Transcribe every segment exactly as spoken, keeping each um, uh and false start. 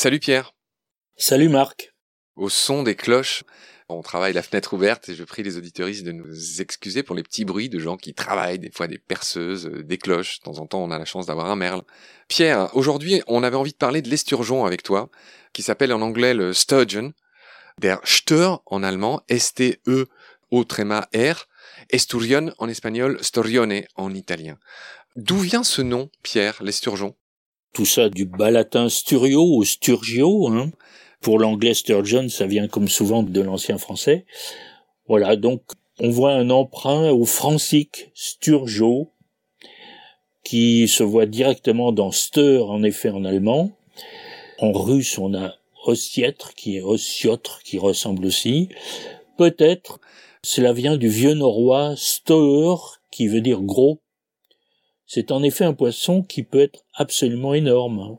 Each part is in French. Salut Pierre. Salut Marc. Au son des cloches, on travaille la fenêtre ouverte et je prie les auditeuristes de nous excuser pour les petits bruits de gens qui travaillent, des fois des perceuses, des cloches. De temps en temps, on a la chance d'avoir un merle. Pierre, aujourd'hui, on avait envie de parler de l'esturgeon avec toi, qui s'appelle en anglais le Sturgeon, der Stör en allemand, S T E O R, esturione en espagnol, storione en italien. D'où vient ce nom, Pierre, l'esturgeon? Tout ça du bas latin sturio ou sturgio, hein. Pour l'anglais, Sturgeon, ça vient comme souvent de l'ancien français. Voilà, donc on voit un emprunt au francique sturgio qui se voit directement dans Stör, en effet, en allemand. En russe, on a ossiotre, qui est ossiotre, qui ressemble aussi. Peut-être, cela vient du vieux norrois Stör, qui veut dire gros. C'est en effet un poisson qui peut être absolument énorme.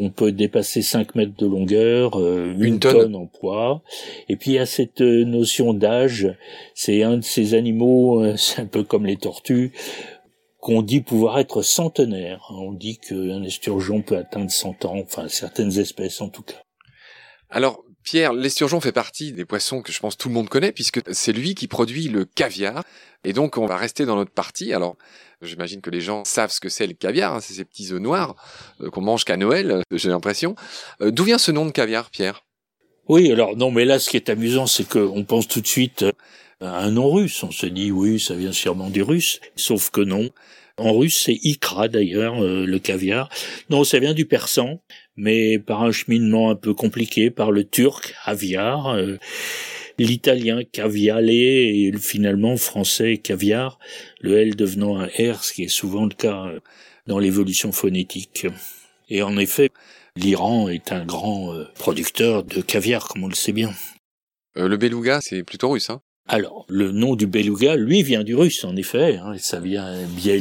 On peut dépasser cinq mètres de longueur, euh, une, une tonne. tonne en poids. Et puis, il y a cette notion d'âge. C'est un de ces animaux, euh, c'est un peu comme les tortues, qu'on dit pouvoir être centenaire. On dit qu'un esturgeon peut atteindre cent ans, enfin, certaines espèces en tout cas. Alors, Pierre, l'esturgeon fait partie des poissons que je pense tout le monde connaît, puisque c'est lui qui produit le caviar. Et donc, on va rester dans notre partie. Alors, j'imagine que les gens savent ce que c'est le caviar, hein, c'est ces petits œufs noirs euh, qu'on mange qu'à Noël, euh, j'ai l'impression. Euh, d'où vient ce nom de caviar, Pierre? Oui, alors non, mais là, ce qui est amusant, c'est qu'on pense tout de suite à un nom russe. On se dit, oui, ça vient sûrement des Russes, sauf que non. En russe, c'est ikra, d'ailleurs, euh, le caviar. Non, ça vient du persan, mais par un cheminement un peu compliqué, par le turc, aviar, euh, l'italien, caviale, et finalement, français, caviar, le L devenant un R, ce qui est souvent le cas euh, dans l'évolution phonétique. Et en effet, l'Iran est un grand euh, producteur de caviar, comme on le sait bien. Euh, le beluga, c'est plutôt russe, hein? Alors, le nom du beluga, lui, vient du russe, en effet. Hein, ça vient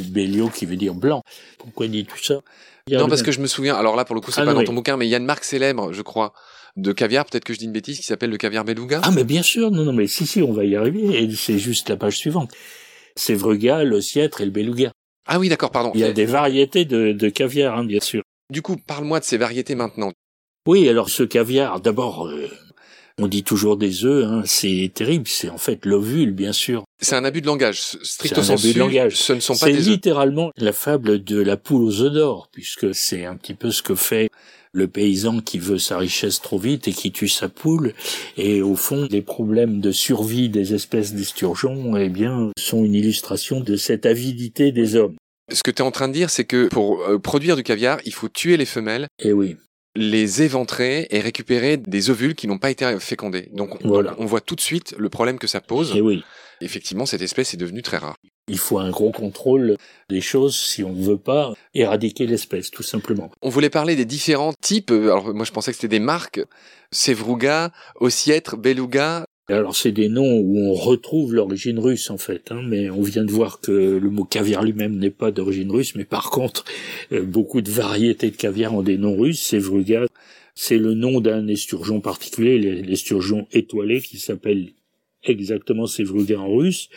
Belio, qui veut dire blanc. Pourquoi dis tout ça? Non, parce que je me souviens, alors là, pour le coup, c'est ah, pas non, dans ton oui. bouquin, mais il y a une marque célèbre, je crois, de caviar, peut-être que je dis une bêtise, qui s'appelle le caviar beluga. Ah, mais bien sûr, non, non, mais si, si, on va y arriver, et c'est juste la page suivante. C'est Sevruga, le siètre et le beluga. Ah oui, d'accord, pardon. Il y a des variétés de, de caviar, hein, bien sûr. Du coup, parle-moi de ces variétés maintenant. Oui, alors ce caviar, d'abord... Euh, On dit toujours des œufs, hein, c'est terrible, c'est en fait l'ovule, bien sûr. C'est un abus de langage, stricto sensu, ce ne sont pas des œufs. C'est littéralement la fable de la poule aux œufs d'or, puisque c'est un petit peu ce que fait le paysan qui veut sa richesse trop vite et qui tue sa poule. Et au fond, les problèmes de survie des espèces d'esturgeons, eh bien, sont une illustration de cette avidité des hommes. Ce que tu es en train de dire, c'est que pour euh, produire du caviar, il faut tuer les femelles. Eh oui. Les éventrer et récupérer des ovules qui n'ont pas été fécondés. Donc, on, voilà. on voit tout de suite le problème que ça pose. Et oui. Effectivement, cette espèce est devenue très rare. Il faut un gros contrôle des choses si on ne veut pas éradiquer l'espèce, tout simplement. On voulait parler des différents types. Alors, moi, je pensais que c'était des marques. Sevruga, ossiotre, beluga. Alors, c'est des noms où on retrouve l'origine russe, en fait, hein, mais on vient de voir que le mot caviar lui-même n'est pas d'origine russe, mais par contre, euh, beaucoup de variétés de caviar ont des noms russes. Sevruga, c'est le nom d'un esturgeon particulier, l'esturgeon étoilé, qui s'appelle exactement Sevruga en russe.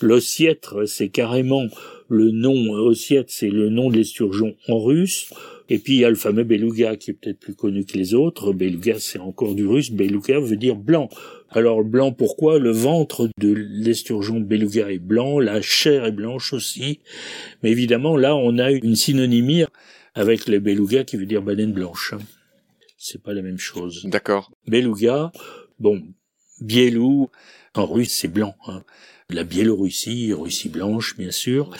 L'ossiètre, c'est carrément le nom, ossiètre, c'est le nom de l'esturgeon en russe. Et puis, il y a le fameux beluga, qui est peut-être plus connu que les autres. Beluga, c'est encore du russe. Beluga veut dire blanc. Alors, blanc, pourquoi? Le ventre de l'esturgeon beluga est blanc, la chair est blanche aussi. Mais évidemment, là, on a une synonymie avec le beluga qui veut dire baleine blanche. C'est pas la même chose. D'accord. Beluga, bon, bielou, en russe, c'est blanc, hein. La Biélorussie, Russie blanche, bien sûr.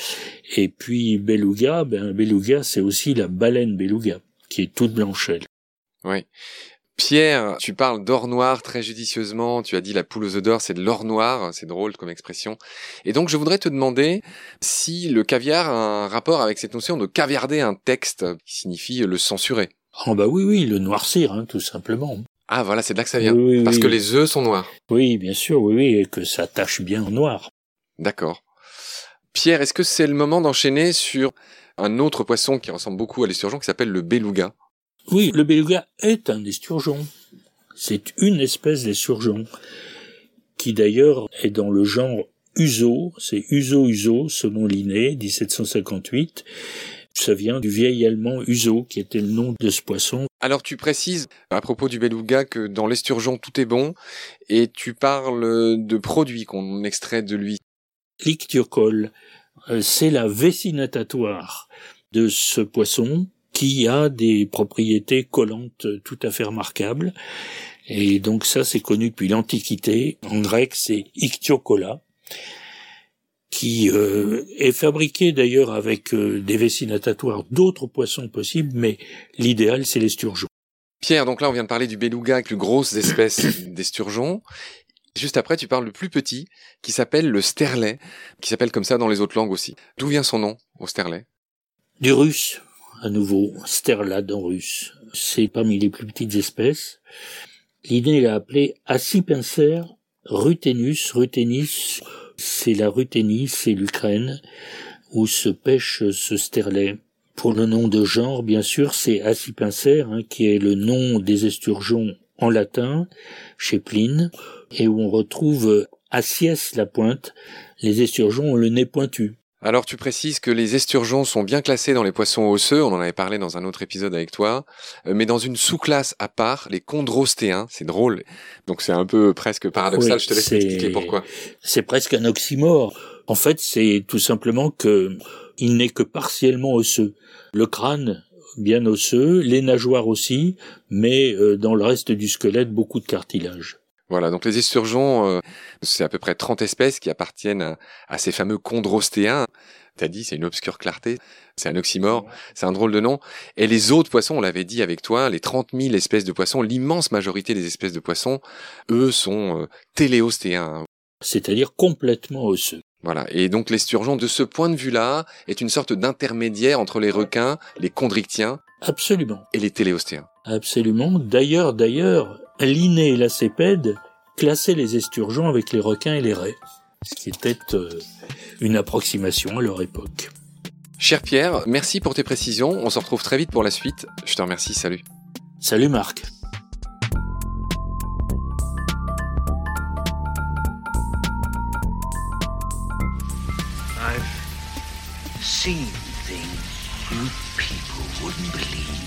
Et puis, beluga, ben, beluga, c'est aussi la baleine beluga, qui est toute blanchelle. Oui. Pierre, tu parles d'or noir très judicieusement, tu as dit la poule aux œufs d'or, c'est de l'or noir, c'est drôle comme expression. Et donc je voudrais te demander si le caviar a un rapport avec cette notion de caviarder un texte, qui signifie le censurer. Ah bah oui, oui, le noircir, hein, tout simplement. Ah voilà, c'est de là que ça vient, oui, oui, parce oui. que les œufs sont noirs. Oui, bien sûr, oui, oui, et que ça tache bien noir. D'accord. Pierre, est-ce que c'est le moment d'enchaîner sur un autre poisson qui ressemble beaucoup à l'esturgeon, qui s'appelle le beluga? Oui, le beluga est un esturgeon. C'est une espèce d'esturgeon, qui d'ailleurs est dans le genre Uzo, c'est Uzo Uzo, selon Linné, dix-sept cent cinquante-huit. Ça vient du vieil allemand Uzo, qui était le nom de ce poisson. Alors tu précises à propos du beluga que dans l'esturgeon tout est bon, et tu parles de produits qu'on extrait de lui. L'ichtyocolla, c'est la vessie natatoire de ce poisson qui a des propriétés collantes tout à fait remarquables. Et donc ça, c'est connu depuis l'Antiquité. En grec, c'est ichtyocolla, qui euh, est fabriqué d'ailleurs avec euh, des vessies natatoires d'autres poissons possibles, mais l'idéal, c'est les sturgeons. Pierre, donc là, on vient de parler du beluga avec les grosses espèces des sturgeons. Juste après, tu parles le plus petit, qui s'appelle le sterlet, qui s'appelle comme ça dans les autres langues aussi. D'où vient son nom, au sterlet? Du russe, à nouveau, sterla en russe. C'est parmi les plus petites espèces. Linné l'a appelé acipenser, ruthenus, ruthenus, c'est la Ruthénie, c'est l'Ukraine, où se pêche ce sterlet. Pour le nom de genre, bien sûr, c'est acipenser, hein, qui est le nom des esturgeons en latin, chez Pline, et où on retrouve assies, la pointe. Les esturgeons ont le nez pointu. Alors tu précises que les esturgeons sont bien classés dans les poissons osseux, on en avait parlé dans un autre épisode avec toi, mais dans une sous-classe à part, les chondrostéens, c'est drôle, donc c'est un peu presque paradoxal, oui, je te laisse expliquer pourquoi. C'est presque un oxymore, en fait c'est tout simplement que il n'est que partiellement osseux, le crâne bien osseux, les nageoires aussi, mais dans le reste du squelette beaucoup de cartilage. Voilà, donc les esturgeons, euh, c'est à peu près trente espèces qui appartiennent à, à ces fameux chondrostéens. T'as dit, c'est une obscure clarté, c'est un oxymore, c'est un drôle de nom. Et les autres poissons, on l'avait dit avec toi, les trente mille espèces de poissons, l'immense majorité des espèces de poissons, eux sont euh, téléostéens. C'est-à-dire complètement osseux. Voilà, et donc l'esturgeon, de ce point de vue-là, est une sorte d'intermédiaire entre les requins, les chondrichtiens, absolument, et les téléostéens. Absolument, d'ailleurs, d'ailleurs... Linné et Lacepède classaient les esturgeons avec les requins et les raies, ce qui était une approximation à leur époque. Cher Pierre, merci pour tes précisions. On se retrouve très vite pour la suite. Je te remercie, salut. Salut Marc. I've seen things you people wouldn't believe.